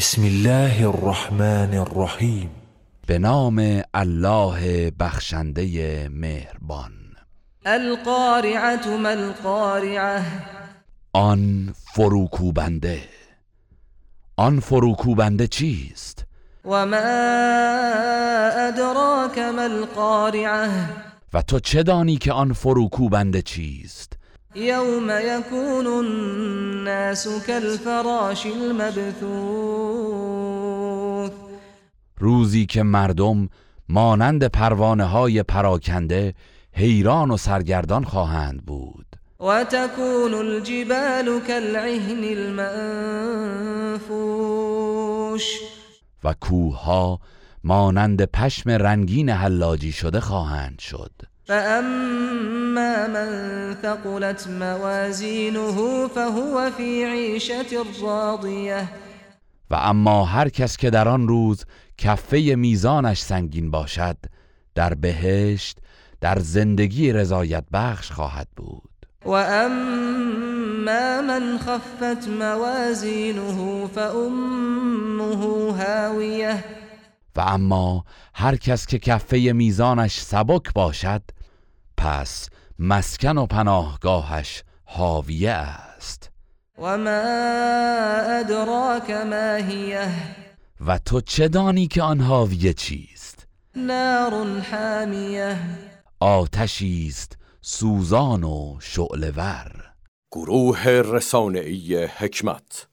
بسم الله الرحمن الرحیم. به نام الله بخشنده مهربان. القارعه ما القارعه، آن فروکوبنده. آن فروکوبنده چیست؟ و ما ادراک ما القارعه، و تو چه دانی که آن فروکوبنده چیست؟ یوم یکون الناس کالفراش المبثوث، روزی که مردم مانند پروانه های پراکنده حیران و سرگردان خواهند بود. و تکون الجبال کالعهن المنفوش، و کوهها مانند پشم رنگین حلاجی شده خواهند شد. فاما من ثقلت موازینه فهو فی عیشة راضیه، و اما هر کس که در آن روز کفه میزانش سنگین باشد در بهشت در زندگی رضایت بخش خواهد بود. و اما من خفت موازینه فامه هاویه، و اما هر کس که کفه میزانش سبک باشد پس مسکن و پناهگاهش هاویه است. و ما ادراک ما هیه، و تو چه دانی که آن هاویه چیست؟ نار حامیه، آتشی است سوزان و شعله‌ور. گروه رسانه‌ای حکمت.